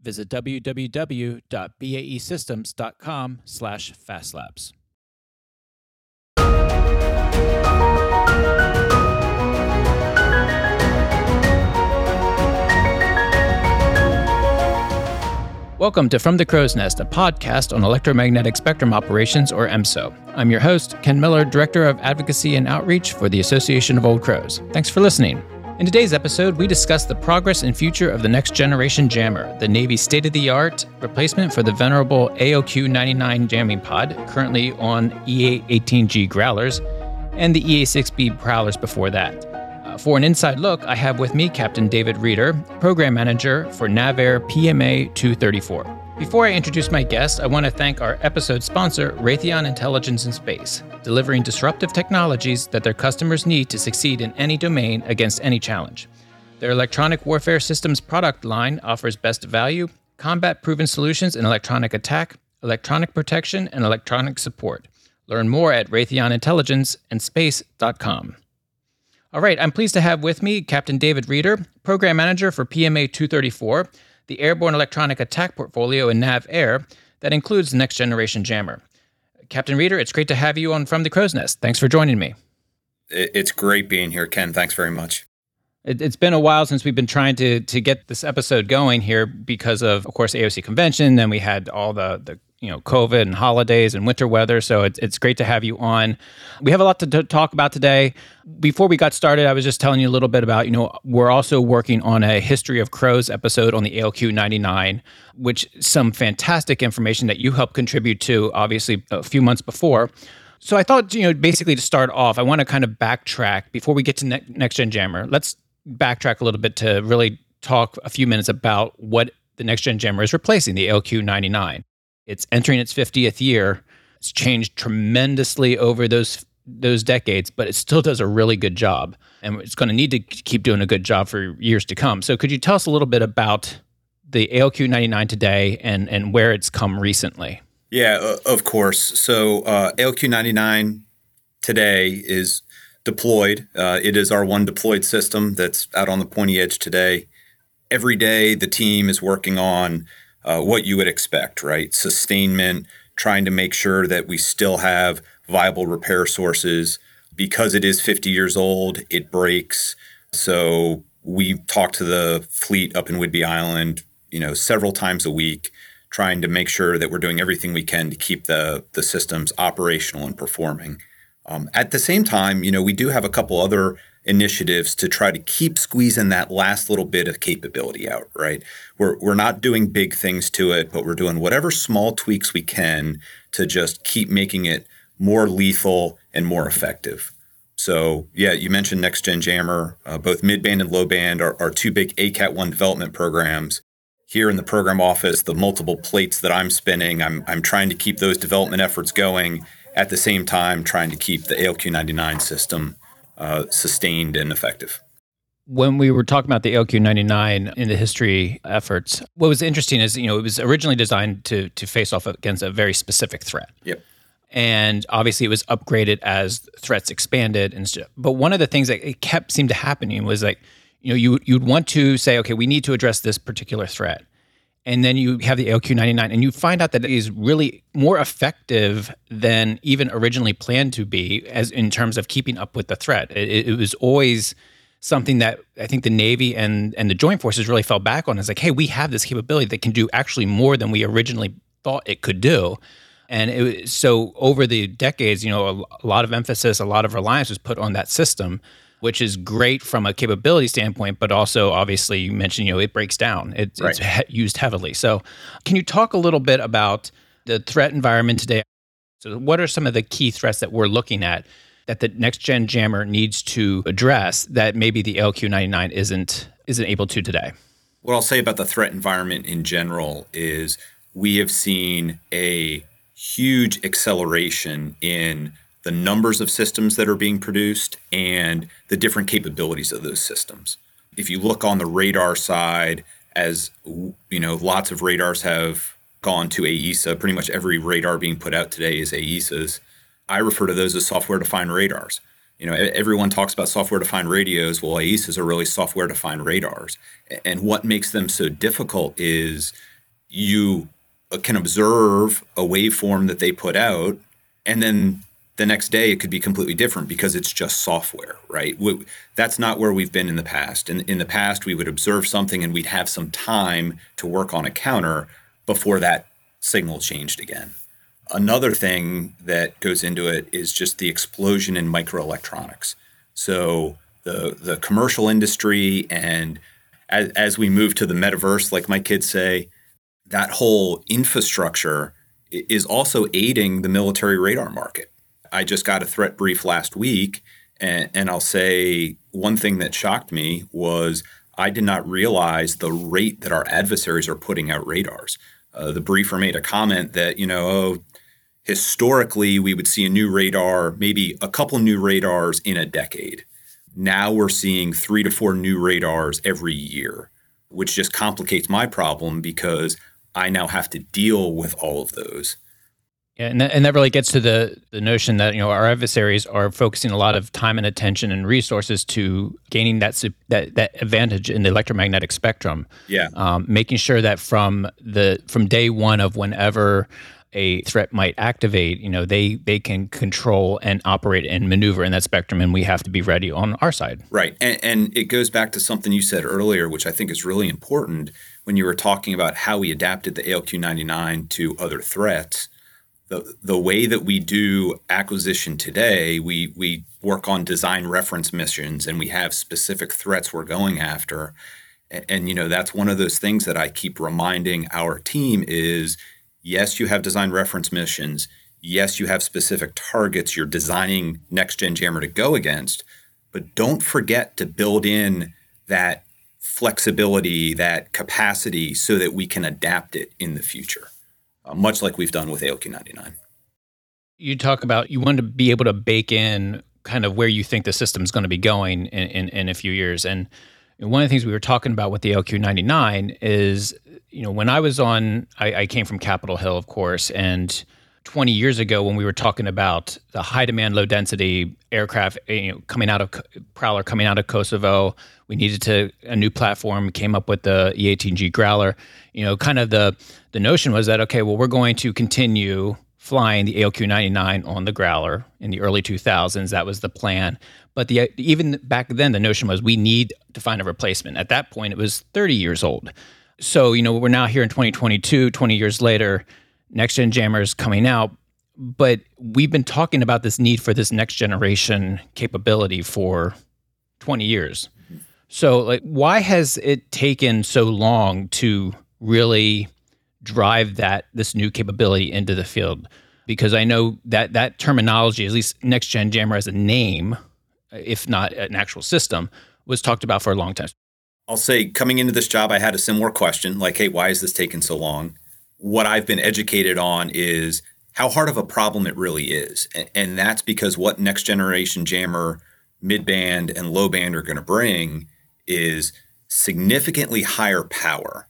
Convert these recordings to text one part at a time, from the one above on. Visit www.baesystems.com/fastlabs. Welcome to From the Crow's Nest, a podcast on electromagnetic spectrum operations, or EMSO. I'm your host, Ken Miller, Director of Advocacy and Outreach for the Association of Old Crows. Thanks for listening. In today's episode, we discuss the progress and future of the Next Generation Jammer, the Navy's state-of-the-art replacement for the venerable ALQ-99 jamming pod, currently on EA-18G Growlers, and the EA-6B Prowlers before that. For an inside look, I have with me Captain David Reeder, Program Manager for NAVAIR PMA-234. Before I introduce my guest, I want to thank our episode sponsor, Raytheon Intelligence and Space, delivering disruptive technologies that their customers need to succeed in any domain against any challenge. Their electronic warfare systems product line offers best value, combat-proven solutions in electronic attack, electronic protection, and electronic support. Learn more at raytheonintelligenceandspace.com. All right, I'm pleased to have with me Captain David Reeder, Program Manager for PMA-234, the Airborne Electronic Attack Portfolio in NAVAIR that includes the Next Generation Jammer. Captain Reeder, it's great to have you on From the Crow's Nest. Thanks for joining me. It's great being here, Ken. Thanks very much. It's been a while since we've been trying to get this episode going here because of course, AOC convention. Then we had all the COVID and holidays and winter weather. So it's great to have you on. We have a lot to talk about today. Before we got started, I was just telling you a little bit about, we're also working on a History of Crows episode on the ALQ-99, which some fantastic information that you helped contribute to, obviously, a few months before. So I thought, basically to start off, I want to kind of backtrack before we get to Next Gen Jammer. Let's backtrack a little bit to really talk a few minutes about what the Next Gen Jammer is replacing, the ALQ-99. It's entering its 50th year. It's changed tremendously over those decades, but it still does a really good job. And it's going to need to keep doing a good job for years to come. So could you tell us a little bit about the ALQ-99 today and where it's come recently? Yeah, of course. So ALQ-99 today is deployed. It is our one deployed system that's out on the pointy edge today. Every day, the team is working on what you would expect, right? Sustainment, trying to make sure that we still have viable repair sources. Because it is 50 years old, it breaks. So we talk to the fleet up in Whidbey Island, several times a week, trying to make sure that we're doing everything we can to keep the systems operational and performing. At the same time, we do have a couple other initiatives to try to keep squeezing that last little bit of capability out, right? We're not doing big things to it, but we're doing whatever small tweaks we can to just keep making it more lethal and more effective. So, yeah, you mentioned Next Gen Jammer. Both mid-band and low-band are two big ACAT-1 development programs. Here in the program office, the multiple plates that I'm spinning, I'm trying to keep those development efforts going at the same time trying to keep the ALQ-99 system sustained and effective. When we were talking about the ALQ-99 in the history efforts, what was interesting is, it was originally designed to face off against a very specific threat. Yep. And obviously it was upgraded as threats expanded. But one of the things that it kept seemed to happen was like, you'd want to say, okay, we need to address this particular threat. And then you have the ALQ-99, and you find out that it is really more effective than even originally planned to be as in terms of keeping up with the threat. It was always something that I think the Navy and the Joint Forces really fell back on. It's like, hey, we have this capability that can do actually more than we originally thought it could do. And so over the decades, a lot of emphasis, a lot of reliance was put on that system, which is great from a capability standpoint, but also, obviously, you mentioned, it breaks down. It's used heavily. So can you talk a little bit about the threat environment today? So what are some of the key threats that we're looking at that the Next-Gen Jammer needs to address that maybe the ALQ-99 isn't able to today? What I'll say about the threat environment in general is we have seen a huge acceleration in the numbers of systems that are being produced and the different capabilities of those systems. If you look on the radar side, as you know, lots of radars have gone to AESA. Pretty much every radar being put out today is AESA's. I refer to those as software-defined radars. You know, everyone talks about software-defined radios. Well, AESA's are really software-defined radars. And what makes them so difficult is you can observe a waveform that they put out, and then the next day it could be completely different because it's just software, right? That's not where we've been in the past. In the past, we would observe something and we'd have some time to work on a counter before that signal changed again. Another thing that goes into it is just the explosion in microelectronics. So the commercial industry, and as we move to the metaverse, like my kids say, that whole infrastructure is also aiding the military radar market. I just got a threat brief last week, and I'll say one thing that shocked me was I did not realize the rate that our adversaries are putting out radars. The briefer made a comment that, you know, historically we would see a new radar, maybe a couple new radars in a decade. Now we're seeing 3 to 4 new radars every year, which just complicates my problem because I now have to deal with all of those. Yeah, and that really gets to the notion that, you know, our adversaries are focusing a lot of time and attention and resources to gaining that advantage in the electromagnetic spectrum. Yeah, making sure that from day one of whenever a threat might activate, you know, they can control and operate and maneuver in that spectrum, and we have to be ready on our side. Right, and it goes back to something you said earlier, which I think is really important when you were talking about how we adapted the ALQ-99 to other threats. The way that we do acquisition today, we work on design reference missions and we have specific threats we're going after. And you know, that's one of those things that I keep reminding our team is, yes, you have design reference missions. Yes, you have specific targets you're designing Next Gen Jammer to go against, but don't forget to build in that flexibility, that capacity so that we can adapt it in the future. Much like we've done with AOQ-99. You talk about you want to be able to bake in kind of where you think the system's going to be going in a few years. And one of the things we were talking about with the AOQ-99 is, you know, when I was on, I came from Capitol Hill, of course, and 20 years ago when we were talking about the high demand, low density aircraft, you know, coming out of Prowler, coming out of Kosovo, we needed a new platform, came up with the E-18G Growler. You know, kind of the notion was that, okay, well, we're going to continue flying the ALQ-99 on the Growler in the early 2000s. That was the plan. But even back then, the notion was we need to find a replacement. At that point, it was 30 years old. So, you know, we're now here in 2022, 20 years later, Next Gen Jammer's coming out, but we've been talking about this need for this next generation capability for 20 years. Mm-hmm. So, like, why has it taken so long to really drive this new capability into the field? Because I know that terminology, at least Next Gen Jammer as a name, if not an actual system, was talked about for a long time. I'll say coming into this job, I had a similar question, like, hey, why is this taking so long? What I've been educated on is how hard of a problem it really is. And that's because what Next Generation Jammer, mid-band and low-band are going to bring is significantly higher power.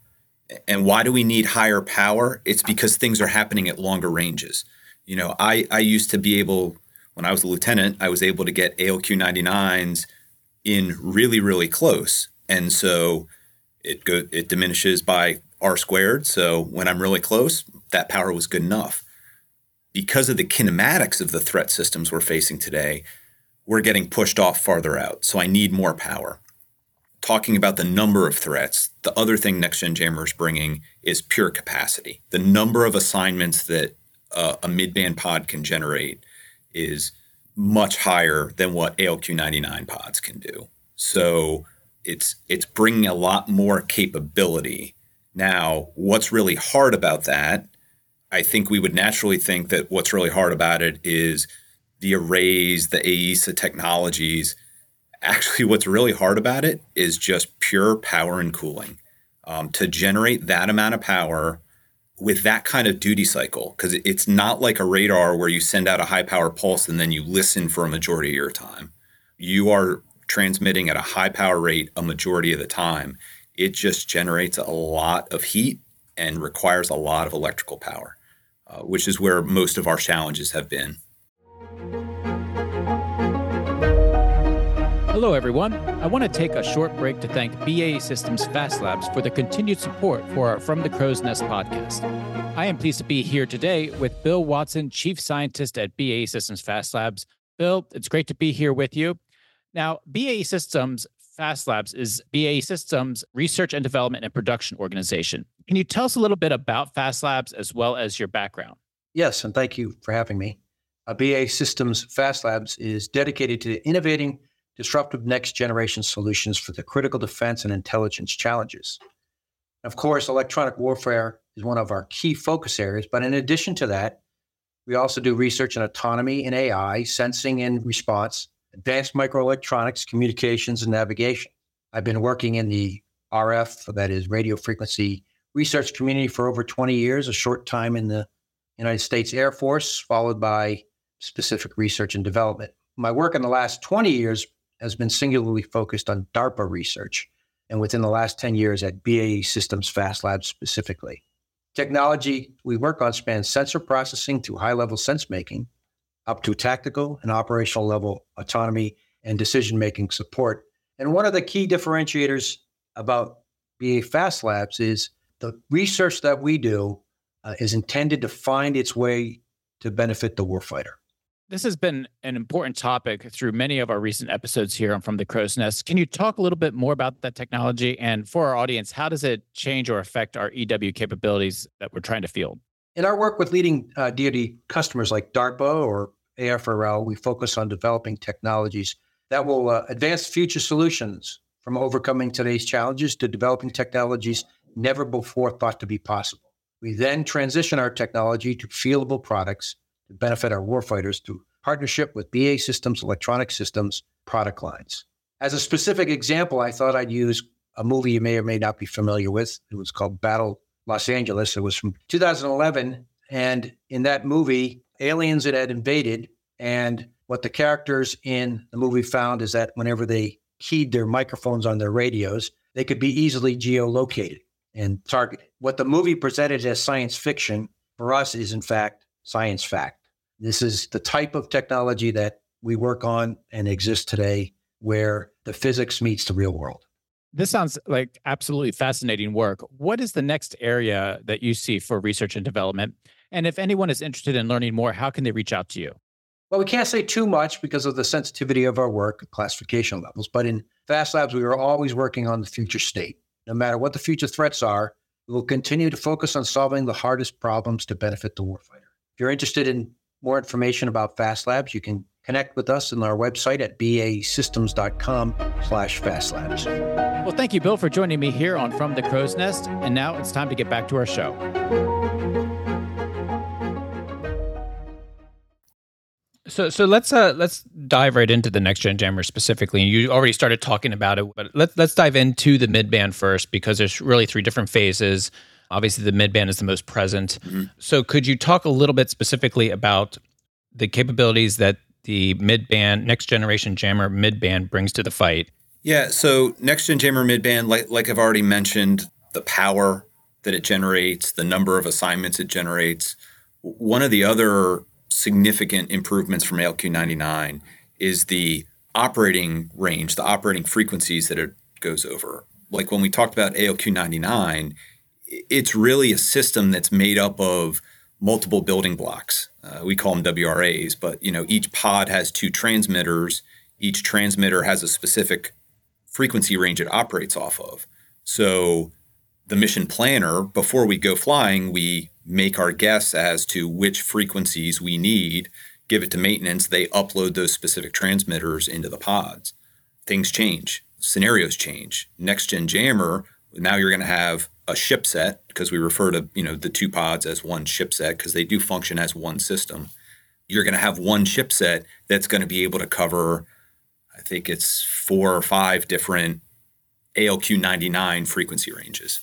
And why do we need higher power? It's because things are happening at longer ranges. You know, I used to be able, when I was a lieutenant, I was able to get ALQ-99s in really, really close. And so it diminishes by R². So when I'm really close, that power was good enough. Because of the kinematics of the threat systems we're facing today, we're getting pushed off farther out. So I need more power. Talking about the number of threats, the other thing Next Gen Jammer is bringing is pure capacity. The number of assignments that a mid-band pod can generate is much higher than what ALQ-99 pods can do. So it's bringing a lot more capability. Now, what's really hard about that, I think we would naturally think that what's really hard about it is the arrays, the AESA technologies. Actually, what's really hard about it is just pure power and cooling. To generate that amount of power with that kind of duty cycle, because it's not like a radar where you send out a high power pulse and then you listen for a majority of your time. You are transmitting at a high power rate a majority of the time. It just generates a lot of heat and requires a lot of electrical power, which is where most of our challenges have been. Hello, everyone. I want to take a short break to thank BAE Systems Fast Labs for the continued support for our From the Crow's Nest podcast. I am pleased to be here today with Bill Watson, Chief Scientist at BAE Systems Fast Labs. Bill, it's great to be here with you. Now, BAE Systems Fast Labs is BAE Systems Research and Development and Production Organization. Can you tell us a little bit about Fast Labs as well as your background? Yes, and thank you for having me. BAE Systems Fast Labs is dedicated to innovating disruptive next-generation solutions for the critical defense and intelligence challenges. Of course, electronic warfare is one of our key focus areas, but in addition to that, we also do research in autonomy and AI, sensing and response, advanced microelectronics, communications, and navigation. I've been working in the RF, that is radio frequency, research community for over 20 years, a short time in the United States Air Force, followed by specific research and development. My work in the last 20 years has been singularly focused on DARPA research, and within the last 10 years at BAE Systems Fast Labs specifically. Technology we work on spans sensor processing to high-level sense-making, up to tactical and operational level autonomy and decision-making support. And one of the key differentiators about BAE Fast Labs is the research that we do is intended to find its way to benefit the warfighter. This has been an important topic through many of our recent episodes here on From the Crow's Nest. Can you talk a little bit more about that technology? And for our audience, how does it change or affect our EW capabilities that we're trying to field? In our work with leading DoD customers like DARPA or AFRL, we focus on developing technologies that will advance future solutions, from overcoming today's challenges to developing technologies never before thought to be possible. We then transition our technology to fieldable products to benefit our warfighters through partnership with BAE Systems, Electronic Systems, product lines. As a specific example, I thought I'd use a movie you may or may not be familiar with. It was called Battle Los Angeles. It was from 2011. And in that movie, aliens had invaded. And what the characters in the movie found is that whenever they keyed their microphones on their radios, they could be easily geolocated and targeted. What the movie presented as science fiction, for us, is in fact science fact. This is the type of technology that we work on and exists today, where the physics meets the real world. This sounds like absolutely fascinating work. What is the next area that you see for research and development? And if anyone is interested in learning more, how can they reach out to you? Well, we can't say too much because of the sensitivity of our work at classification levels. But in Fast Labs, we are always working on the future state. No matter what the future threats are, we will continue to focus on solving the hardest problems to benefit the warfighter. If you're interested in more information about Fast Labs, you can connect with us on our website at baesystems.com/fastlabs. Well, thank you, Bill, for joining me here on From the Crow's Nest. And now it's time to get back to our show. So let's dive right into the Next Gen Jammer specifically. You already started talking about it, but let's dive into the mid-band first, because there's really three different phases. Obviously, the mid-band is the most present. Mm-hmm. So could you talk a little bit specifically about the capabilities that the mid-band, Next Generation Jammer mid-band brings to the fight? Yeah, so Next Gen Jammer mid-band, like I've already mentioned, the power that it generates, the number of assignments it generates. One of the other significant improvements from ALQ-99 is the operating range, the operating frequencies that it goes over. Like when we talked about ALQ-99, it's really a system that's made up of multiple building blocks. We call them WRAs, but each pod has two transmitters. Each transmitter has a specific frequency range it operates off of. So the mission planner, before we go flying, we make our guess as to which frequencies we need, give it to maintenance. They upload those specific transmitters into the pods. Things change. Scenarios change. Next Gen Jammer, now you're going to have a ship set, because we refer to the two pods as one ship set because they do function as one system. You're going to have one ship set that's going to be able to cover, I think it's 4 or 5 different ALQ-99 frequency ranges.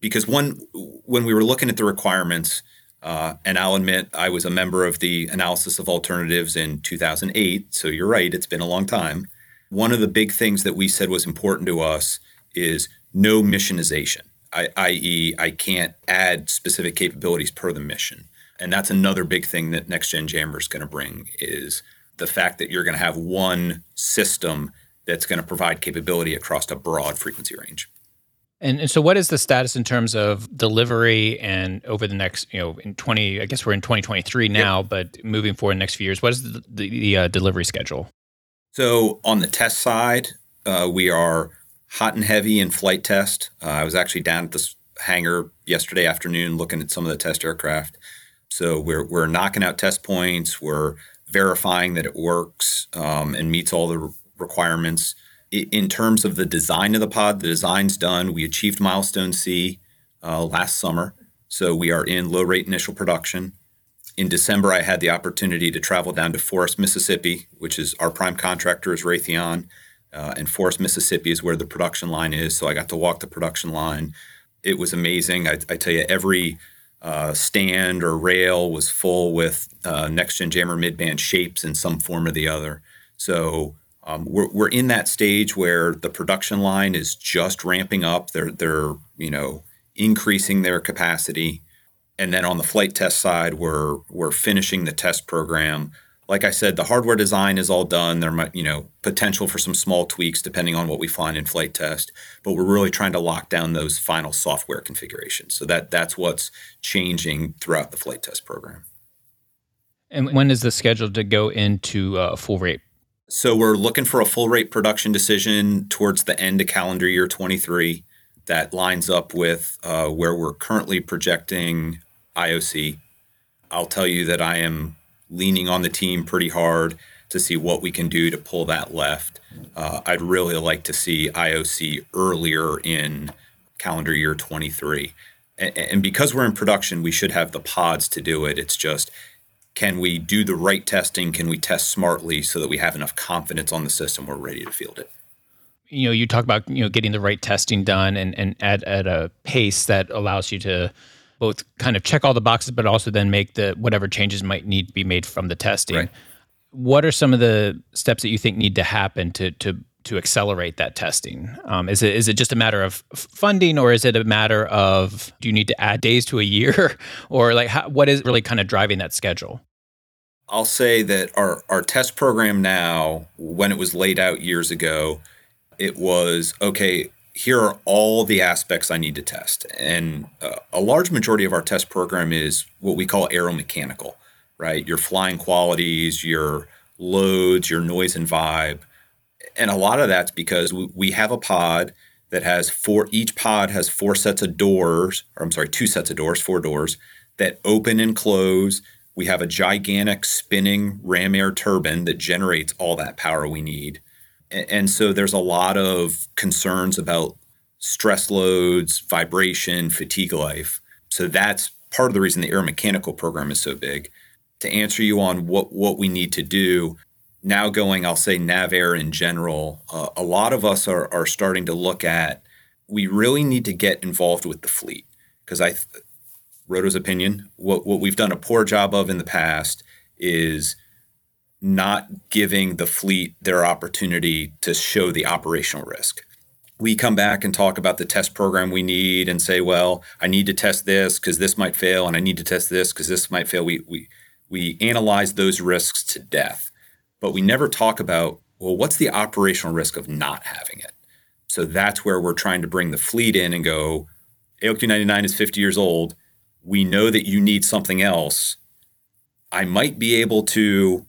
because when we were looking at the requirements, and I'll admit I was a member of the analysis of alternatives in 2008, so you're right, it's been a long time. One of the big things that we said was important to us is no missionization, i.e. I can't add specific capabilities per the mission. And that's another big thing that Next Gen Jammer is going to bring is the fact that you're going to have one system that's going to provide capability across a broad frequency range. And so what is the status in terms of delivery and over the next, I guess we're in 2023 now, yep. But moving forward in the next few years, what is the delivery schedule? So on the test side, we are hot and heavy in flight test. I was actually down at this hangar yesterday afternoon looking at some of the test aircraft. So we're knocking out test points. We're verifying that it works and meets all the requirements. In terms of the design of the pod, the design's done. We achieved milestone C last summer. So we are in low rate initial production. In December, I had the opportunity to travel down to Forest, Mississippi, which is our prime contractor is Raytheon. And Forest, Mississippi is where the production line is. So I got to walk the production line. It was amazing. I tell you, every stand or rail was full with Next Gen Jammer midband shapes in some form or the other. So we're in that stage where the production line is just ramping up. They're increasing their capacity, and then on the flight test side, we're finishing the test program. Like I said, the hardware design is all done. There might potential for some small tweaks depending on what we find in flight test, but we're really trying to lock down those final software configurations. So that's what's changing throughout the flight test program. And when is the schedule to go into full rate? So we're looking for a full rate production decision towards the end of calendar year 23. That lines up with where we're currently projecting IOC. I'll tell you that I am leaning on the team pretty hard to see what we can do to pull that left. I'd really like to see IOC earlier in calendar year 23. And because we're in production, we should have the pods to do it. It's just, can we do the right testing? Can we test smartly so that we have enough confidence on the system we're ready to field it? You talk about, getting the right testing done and at a pace that allows you to both kind of check all the boxes, but also then make whatever changes might need to be made from the testing. Right. What are some of the steps that you think need to happen to accelerate that testing? Is it just a matter of funding, or is it a matter of, do you need to add days to a year? Or what is really kind of driving that schedule? I'll say that our test program now, when it was laid out years ago, it was, okay, here are all the aspects I need to test. And a large majority of our test program is what we call aeromechanical, right? Your flying qualities, your loads, your noise and vibe. And a lot of that's because we have a pod that has two sets of doors, 4 doors, that open and close. We have a gigantic spinning ram air turbine that generates all that power we need. And so there's a lot of concerns about stress loads, vibration, fatigue life. So that's part of the reason the aeromechanical program is so big. To answer you on what we need to do, now going, I'll say NAVAIR in general, a lot of us are starting to look at, we really need to get involved with the fleet. Because Roto's opinion, what we've done a poor job of in the past is not giving the fleet their opportunity to show the operational risk. We come back and talk about the test program we need and say, well, I need to test this because this might fail, and I need to test this because this might fail. We analyze those risks to death, but we never talk about, well, what's the operational risk of not having it? So that's where we're trying to bring the fleet in and go, ALQ-99 is 50 years old. We know that you need something else. I might be able to,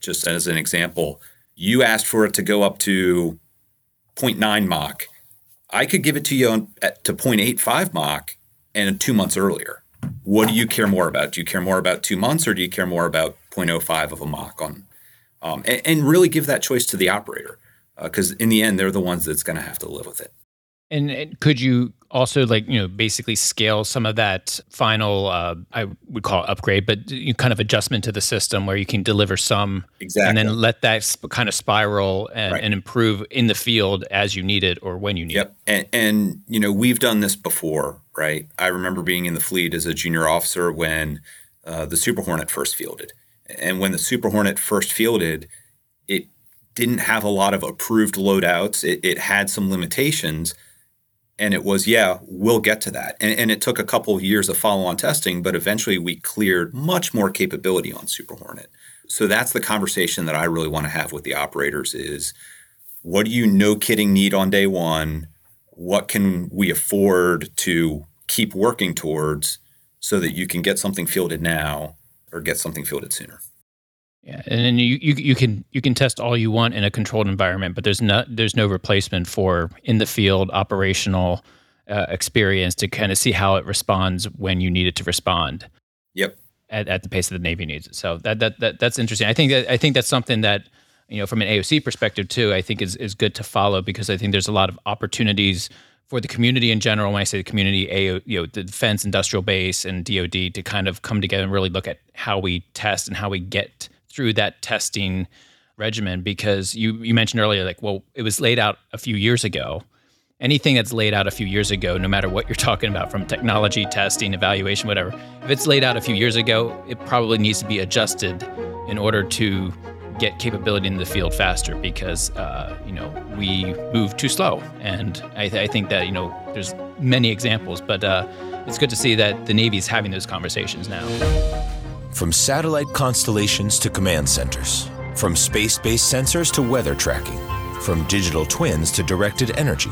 just as an example, you asked for it to go up to 0.9 Mach. I could give it to you to 0.85 Mach and 2 months earlier. What do you care more about? Do you care more about 2 months, or do you care more about 0.05 of a Mach on? And really give that choice to the operator, because in the end, they're the ones that's going to have to live with it. And could you also basically scale some of that final, I would call it upgrade, but kind of adjustment to the system where you can deliver some exactly, and then let that kind of spiral and improve in the field as you need it or when you need it. Yep. And we've done this before, right? I remember being in the fleet as a junior officer when the Super Hornet first fielded. And when the Super Hornet first fielded, it didn't have a lot of approved loadouts. It had some limitations. And it was, yeah, we'll get to that. And it took a couple of years of follow-on testing, but eventually we cleared much more capability on Super Hornet. So that's the conversation that I really want to have with the operators is, what do you no kidding need on day one? What can we afford to keep working towards so that you can get something fielded now or get something fielded sooner? Yeah, and then you can test all you want in a controlled environment, but there's no replacement for in the field operational experience to kind of see how it responds when you need it to respond. Yep. At the pace that the Navy needs it. So that's interesting. I think that's something that, you know, from an AOC perspective too, I think is good to follow, because I think there's a lot of opportunities for the community in general. When I say the community, the defense industrial base and DOD to kind of come together and really look at how we test and how we get through that testing regimen. Because you mentioned earlier, like, well, it was laid out a few years ago. Anything that's laid out a few years ago, no matter what you're talking about, from technology, testing, evaluation, whatever, if it's laid out a few years ago, it probably needs to be adjusted in order to get capability in the field faster, because, we move too slow. And I think that, there's many examples, but it's good to see that the Navy's having those conversations now. From satellite constellations to command centers, from space-based sensors to weather tracking, from digital twins to directed energy,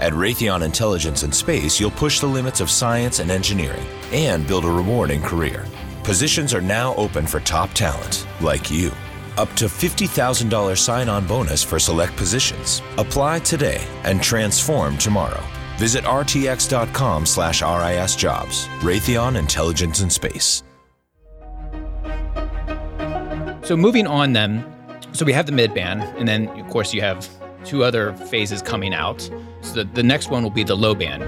at Raytheon Intelligence and Space, you'll push the limits of science and engineering and build a rewarding career. Positions are now open for top talent, like you. Up to $50,000 sign-on bonus for select positions. Apply today and transform tomorrow. Visit rtx.com/RIS jobs. Raytheon Intelligence and Space. So moving on then, so we have the mid-band, and then, of course, you have two other phases coming out. So the next one will be the low-band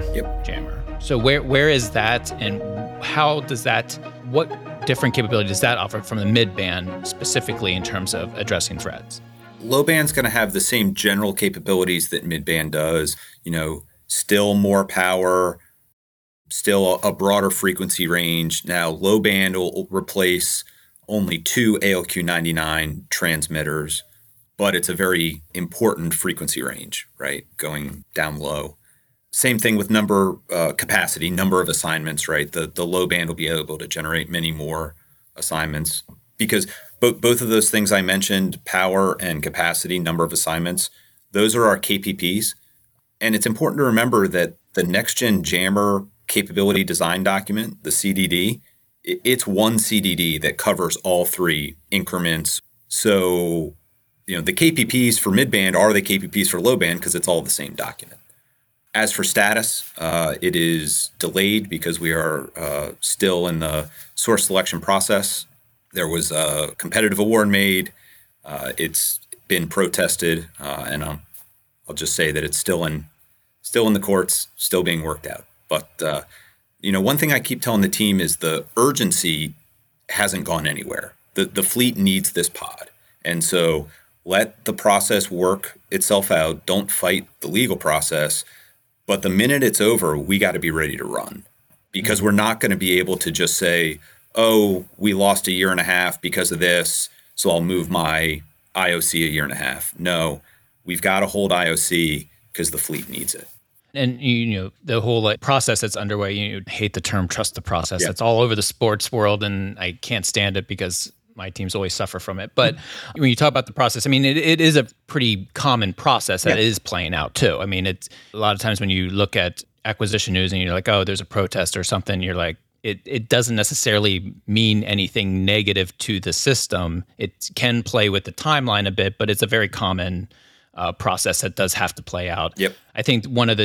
jammer. So where is that, and how does that, what different capability does that offer from the mid-band specifically in terms of addressing threats? Low-band's going to have the same general capabilities that mid-band does, still more power, still a broader frequency range. Now, low-band will replace only two ALQ-99 transmitters, but it's a very important frequency range, right, going down low. Same thing with capacity, number of assignments, right? The low band will be able to generate many more assignments, because both of those things I mentioned, power and capacity, number of assignments, those are our KPPs. And it's important to remember that the Next Gen Jammer Capability Design Document, the CDD, it's one CDD that covers all three increments. So, the KPPs for mid-band are the KPPs for low-band because it's all the same document. As for status, it is delayed because we are still in the source selection process. There was a competitive award made. It's been protested, and I'll just say that it's still in the courts, still being worked out. But one thing I keep telling the team is the urgency hasn't gone anywhere. The fleet needs this pod. And so let the process work itself out. Don't fight the legal process. But the minute it's over, we got to be ready to run, because we're not going to be able to just say, oh, we lost a year and a half because of this, so I'll move my IOC a year and a half. No, we've got to hold IOC because the fleet needs it. And, the whole process that's underway, you hate the term trust the process. It's all over the sports world, and I can't stand it because my teams always suffer from it. But when you talk about the process, I mean, it is a pretty common process that is playing out too. I mean, it's a lot of times when you look at acquisition news and you're like, oh, there's a protest or something, you're like, it doesn't necessarily mean anything negative to the system. It can play with the timeline a bit, but it's a very common process that does have to play out. I think one of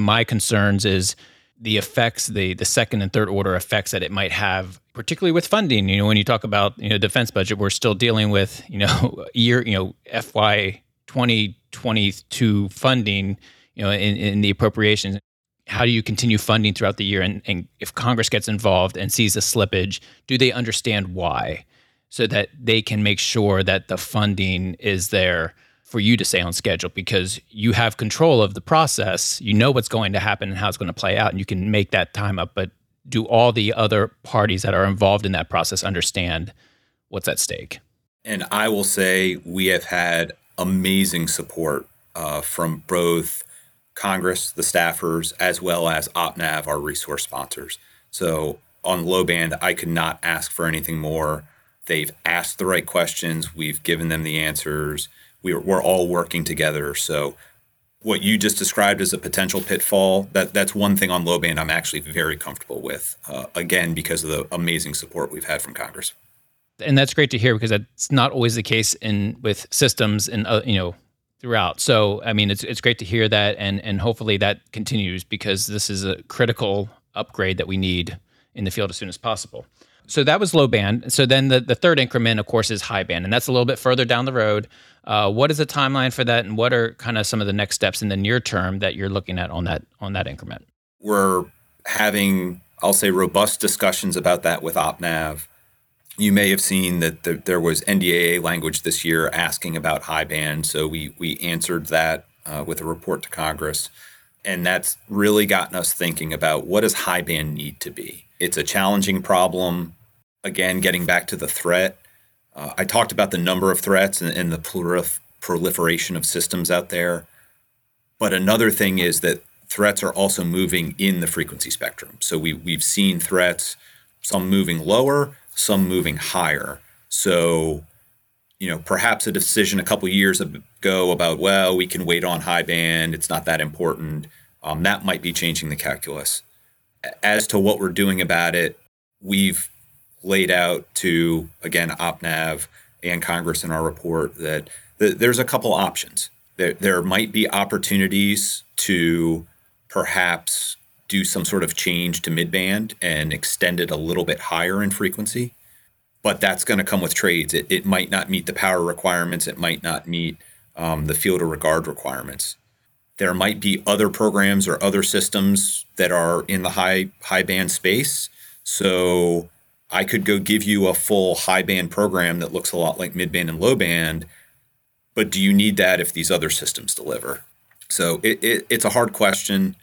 my concerns is the effects, the second and third order effects that it might have, particularly with funding. When you talk about defense budget, we're still dealing with FY 2022 funding in the appropriations. How do you continue funding throughout the year? And if Congress gets involved and sees a slippage, do they understand why, so that they can make sure that the funding is there for you to stay on schedule because you have control of the process. You know what's going to happen and how it's going to play out, and you can make that time up. But do all the other parties that are involved in that process understand what's at stake? And I will say we have had amazing support from both Congress, the staffers, as well as OpNav, our resource sponsors. So on low band, I could not ask for anything more. They've asked the right questions. We've given them the answers. We're all working together. So what you just described as a potential pitfall, that's one thing on low band I'm actually very comfortable with, again, because of the amazing support we've had from Congress. And that's great to hear because that's not always the case with systems and throughout. So, I mean, it's great to hear that, and hopefully that continues because this is a critical upgrade that we need in the field as soon as possible. So that was low band. So then the third increment, of course, is high band, and that's a little bit further down the road. What is the timeline for that, and what are kind of some of the next steps in the near term that you're looking at on that increment? We're having, I'll say, robust discussions about that with OpNav. You may have seen that there was NDAA language this year asking about high band, so we answered that with a report to Congress, and that's really gotten us thinking about what does high band need to be. It's a challenging problem. Again, getting back to the threat, I talked about the number of threats and the proliferation of systems out there, but another thing is that threats are also moving in the frequency spectrum. So we've seen threats, some moving lower, some moving higher. So, perhaps a decision a couple years ago about, well, we can wait on high band, it's not that important. That might be changing the calculus. As to what we're doing about it, we've laid out to, again, OpNav and Congress in our report that there's a couple options. There might be opportunities to perhaps do some sort of change to midband and extend it a little bit higher in frequency, but that's going to come with trades. It might not meet the power requirements. It might not meet the field of regard requirements. There might be other programs or other systems that are in the high band space. So I could go give you a full high band program that looks a lot like midband and low band, but do you need that if these other systems deliver? So it's a hard question.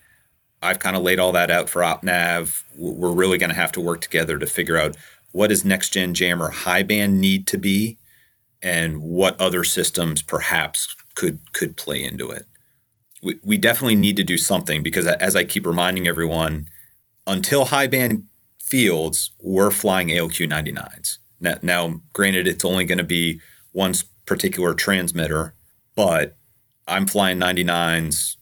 I've kind of laid all that out for OpNav. We're really going to have to work together to figure out what does Next Gen Jammer high band need to be and what other systems perhaps could play into it. We definitely need to do something because, as I keep reminding everyone, until high band fields, we're flying ALQ-99s. Now, granted, it's only going to be one particular transmitter, but I'm flying 99s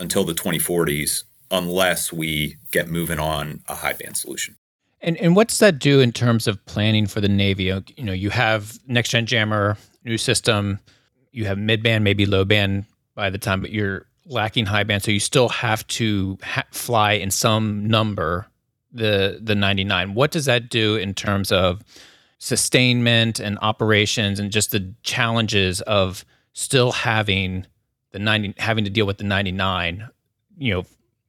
until the 2040s. Unless we get moving on a high band solution. And what's that do in terms of planning for the Navy? You have Next Gen Jammer, new system, you have mid band, maybe low band by the time, but you're lacking high band. So you still have to fly in some number, the 99. What does that do in terms of sustainment and operations and just the challenges of still having having to deal with the 99,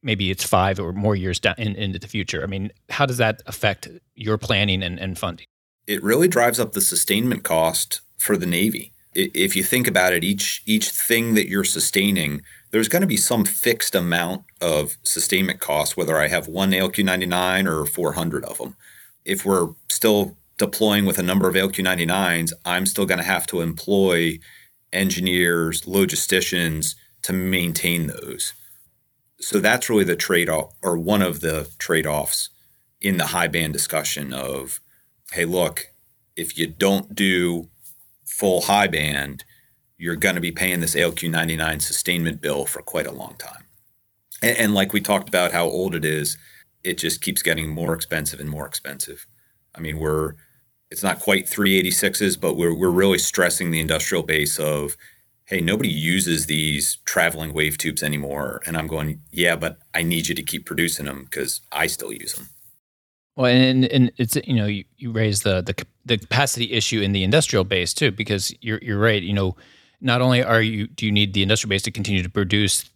maybe it's 5 or more years down into the future. I mean, how does that affect your planning and funding? It really drives up the sustainment cost for the Navy. If you think about it, each thing that you're sustaining, there's going to be some fixed amount of sustainment costs, whether I have one ALQ-99 or 400 of them. If we're still deploying with a number of ALQ-99s, I'm still going to have to employ engineers, logisticians to maintain those. So that's really the trade-off, or one of the trade-offs in the high band discussion of, hey, look, if you don't do full high band, you're going to be paying this ALQ-99 sustainment bill for quite a long time. And like we talked about how old it is, it just keeps getting more expensive and more expensive. I mean, it's not quite 386s, but we're really stressing the industrial base of, hey, nobody uses these traveling wave tubes anymore. And I'm going, yeah, but I need you to keep producing them because I still use them. Well, and it's, you raise the capacity issue in the industrial base too, because you're right. Not only do you need the industrial base to continue to produce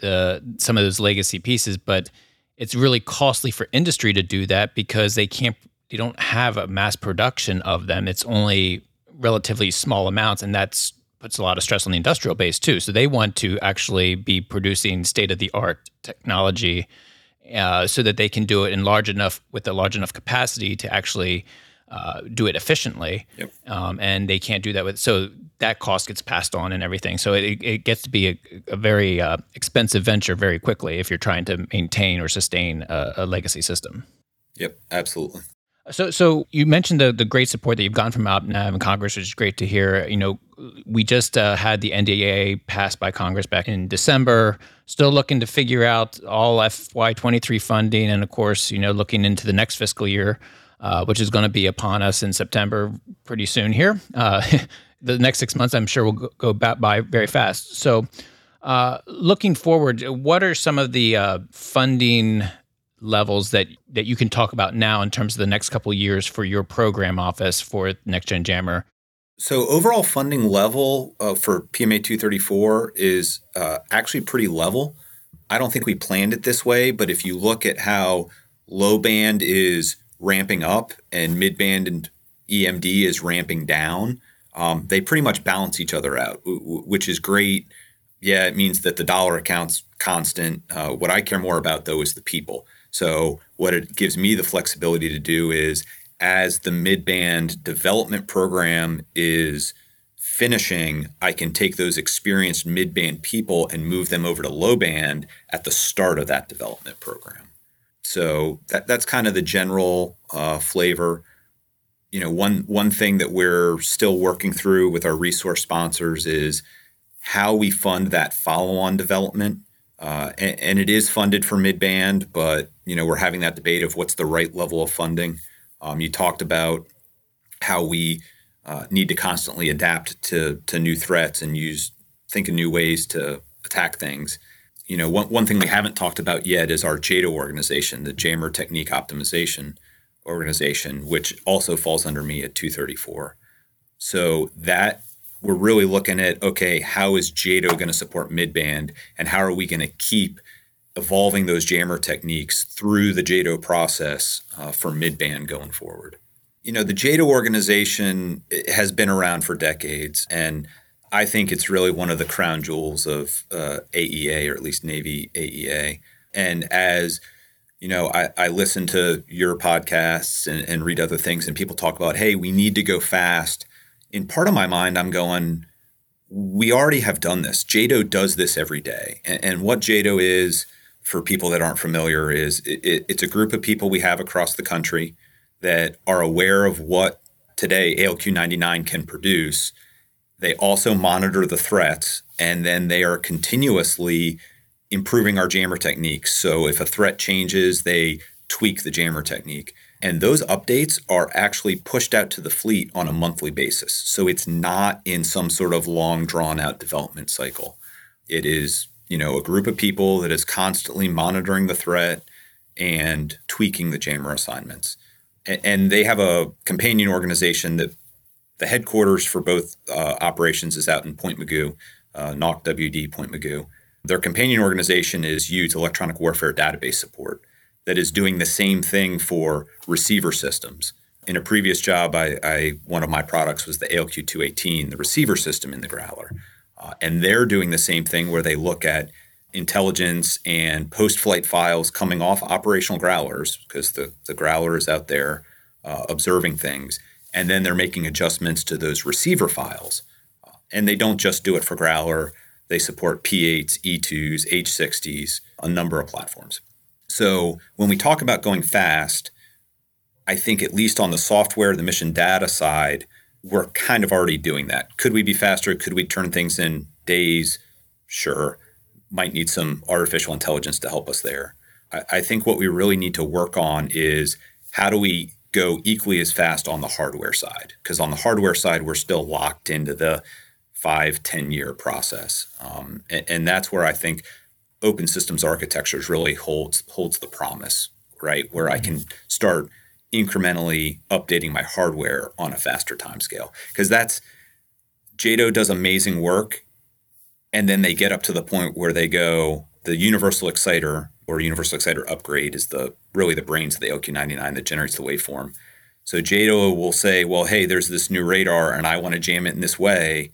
some of those legacy pieces, but it's really costly for industry to do that because they don't have a mass production of them. It's only relatively small amounts, and that's puts a lot of stress on the industrial base too. So they want to actually be producing state-of-the-art technology so that they can do it in large enough, with a large enough capacity to actually do it efficiently. Yep. And they can't do that with, so that cost gets passed on and everything. So it gets to be a very expensive venture very quickly if you're trying to maintain or sustain a legacy system. Yep, absolutely. So you mentioned the great support that you've gotten from OpNav and Congress, which is great to hear. You know, we just had the NDAA passed by Congress back in December, still looking to figure out all FY23 funding and, of course, you know, looking into the next fiscal year, which is going to be upon us in September pretty soon here. The next 6 months, I'm sure, will go by very fast. So looking forward, what are some of the funding levels that you can talk about now in terms of the next couple of years for your program office for Next Gen Jammer? So overall funding level for PMA-234 is actually pretty level. I don't think we planned it this way, but if you look at how low band is ramping up and mid band and EMD is ramping down, they pretty much balance each other out, which is great. Yeah, it means that the dollar account's constant. What I care more about, though, is the people. So what it gives me the flexibility to do is, as the mid-band development program is finishing, I can take those experienced mid-band people and move them over to low-band at the start of that development program. So that's kind of the general flavor. You know, one thing that we're still working through with our resource sponsors is how we fund that follow-on development. And it is funded for mid-band, but, you know, we're having that debate of what's the right level of funding. You talked about how we need to constantly adapt to new threats and think of new ways to attack things. You know, one thing we haven't talked about yet is our JATO organization, the Jammer Technique Optimization Organization, which also falls under me at 234. So that we're really looking at, okay, how is JATO going to support mid-band, and how are we going to keep evolving those jammer techniques through the JATO process for mid-band going forward? You know, the JATO organization has been around for decades, and I think it's really one of the crown jewels of AEA, or at least Navy AEA. And as, you know, I listen to your podcasts and read other things, and people talk about, hey, we need to go fast. In part of my mind, I'm going, we already have done this. JATO does this every day. And what JATO is, for people that aren't familiar, is it's a group of people we have across the country that are aware of what today ALQ-99 can produce. They also monitor the threats, and then they are continuously improving our jammer techniques. So if a threat changes, they tweak the jammer technique. And those updates are actually pushed out to the fleet on a monthly basis. So it's not in some sort of long, drawn-out development cycle. It is, you know, a group of people that is constantly monitoring the threat and tweaking the jammer assignments. And they have a companion organization that the headquarters for both operations is out in Point Mugu, NAWCWD Point Mugu. Their companion organization is UEU's electronic warfare database support, that is doing the same thing for receiver systems. In a previous job, one of my products was the ALQ-218, the receiver system in the Growler. And they're doing the same thing where they look at intelligence and post-flight files coming off operational Growlers, because the Growler is out there observing things. And then they're making adjustments to those receiver files. And they don't just do it for Growler. They support P8s, E2s, H60s, a number of platforms. So when we talk about going fast, I think at least on the software, the mission data side, we're kind of already doing that. Could we be faster? Could we turn things in days? Sure. Might need some artificial intelligence to help us there. I think what we really need to work on is how do we go equally as fast on the hardware side? Because on the hardware side, we're still locked into the 5-10 year process. And that's where I think open systems architectures really holds the promise, right? Where I can start incrementally updating my hardware on a faster timescale. Because JATO does amazing work, and then they get up to the point where they go, the universal exciter or universal exciter upgrade is really the brains of the ALQ-99 that generates the waveform. So JATO will say, well, hey, there's this new radar, and I want to jam it in this way.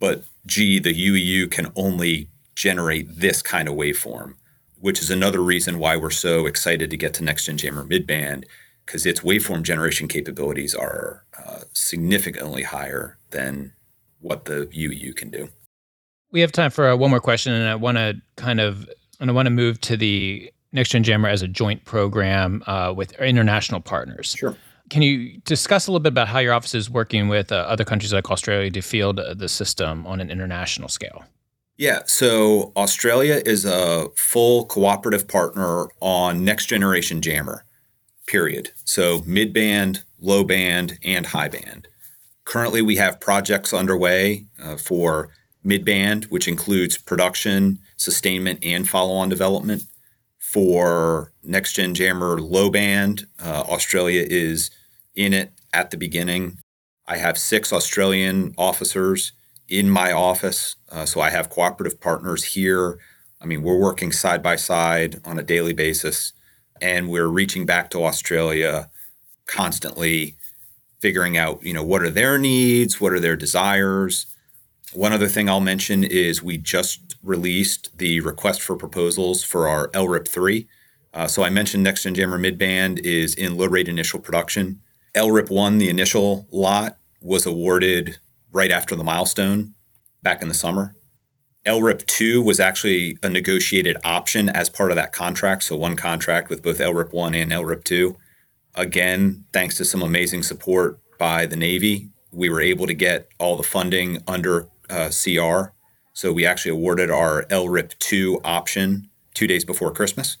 but gee, the UEU can only generate this kind of waveform, which is another reason why we're so excited to get to Next Gen Jammer midband, because its waveform generation capabilities are significantly higher than what the UEU can do. We have time for one more question, and I want to move to the Next Gen Jammer as a joint program with international partners. Sure. Can you discuss a little bit about how your office is working with other countries like Australia to field the system on an international scale? Yeah, so Australia is a full cooperative partner on Next Generation Jammer, period. So mid-band, low-band, and high-band. Currently, we have projects underway for mid-band, which includes production, sustainment, and follow-on development. For Next Gen Jammer low-band, Australia is in it at the beginning. I have 6 Australian officers in my office. So I have cooperative partners here. I mean, we're working side by side on a daily basis, and we're reaching back to Australia constantly, figuring out, what are their needs? What are their desires? One other thing I'll mention is we just released the request for proposals for our LRIP 3. So I mentioned Next Gen Jammer midband is in low rate initial production. LRIP 1, the initial lot, was awarded right after the milestone back in the summer. LRIP 2 was actually a negotiated option as part of that contract. So one contract with both LRIP 1 and LRIP 2. Again, thanks to some amazing support by the Navy, we were able to get all the funding under CR. So we actually awarded our LRIP 2 option 2 days before Christmas.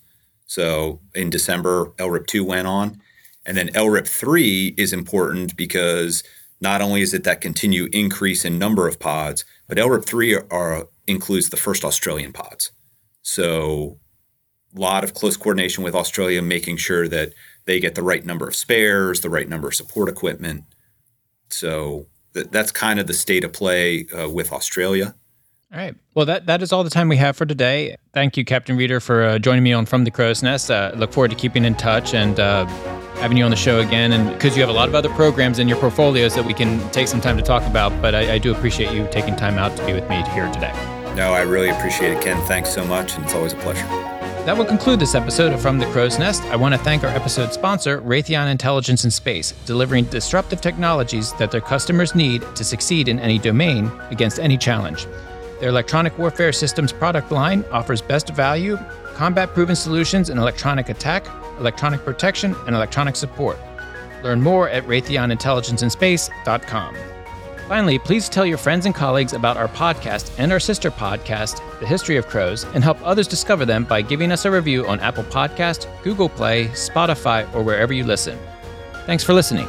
So in December, LRIP 2 went on. And then LRIP 3 is important because not only is it that continued increase in number of pods, but LRIP 3 includes the first Australian pods. So a lot of close coordination with Australia, making sure that they get the right number of spares, the right number of support equipment. So that's kind of the state of play with Australia. All right. Well, that is all the time we have for today. Thank you, Captain Reeder, for joining me on From the Crow's Nest. Look forward to keeping in touch and having you on the show again, and because you have a lot of other programs in your portfolios that we can take some time to talk about, but I do appreciate you taking time out to be with me here today. No, I really appreciate it, Ken. Thanks so much, and it's always a pleasure. That will conclude this episode of From the Crow's Nest. I want to thank our episode sponsor, Raytheon Intelligence and Space, delivering disruptive technologies that their customers need to succeed in any domain against any challenge. Their electronic warfare systems product line offers best value, combat-proven solutions in electronic attack, electronic protection, and electronic support. Learn more at RaytheonIntelligenceAndSpace.com. Finally, please tell your friends and colleagues about our podcast and our sister podcast, The History of Crows, and help others discover them by giving us a review on Apple Podcasts, Google Play, Spotify, or wherever you listen. Thanks for listening.